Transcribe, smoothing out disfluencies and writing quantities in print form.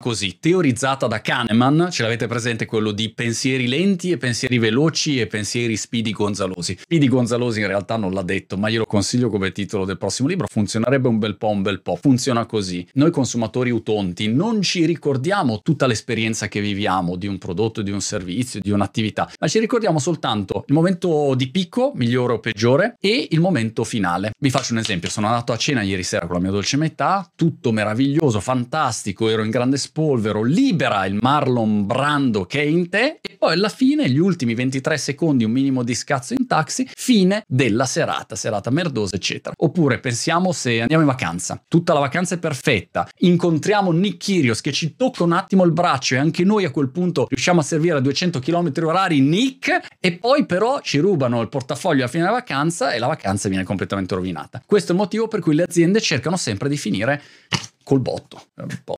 così, teorizzata da Kahneman, ce l'avete presente quello di pensieri lenti e pensieri veloci e pensieri spidi-gonzalosi. Spidi-gonzalosi in realtà non l'ha detto, ma glielo consiglio come titolo del prossimo libro, funzionerebbe un bel po'. Funziona così: noi consumatori utonti non ci ricordiamo tutta l'esperienza che viviamo di un prodotto, di un servizio, di un'attività, ma ci ricordiamo soltanto il momento di picco, migliore o peggiore, e il momento finale. Vi faccio un esempio: sono andato a cena ieri sera con la mia dolce metà, tutto meraviglioso, fantastico, ero in grande spolvero, libera il Marlon Brando che è in te, e poi alla fine, gli ultimi 23 secondi, un minimo di scazzo in taxi, fine della serata, serata merdosa, eccetera. Oppure pensiamo se andiamo in vacanza, tutta la vacanza è perfetta, incontriamo Nick Kyrgios che ci tocca un attimo il braccio e anche noi a quel punto riusciamo a servire a 200 km/h Nick, e poi però ci rubano il portafoglio alla fine della vacanza e la vacanza viene completamente rovinata. Questo è il motivo per cui le aziende cercano sempre di finire col botto.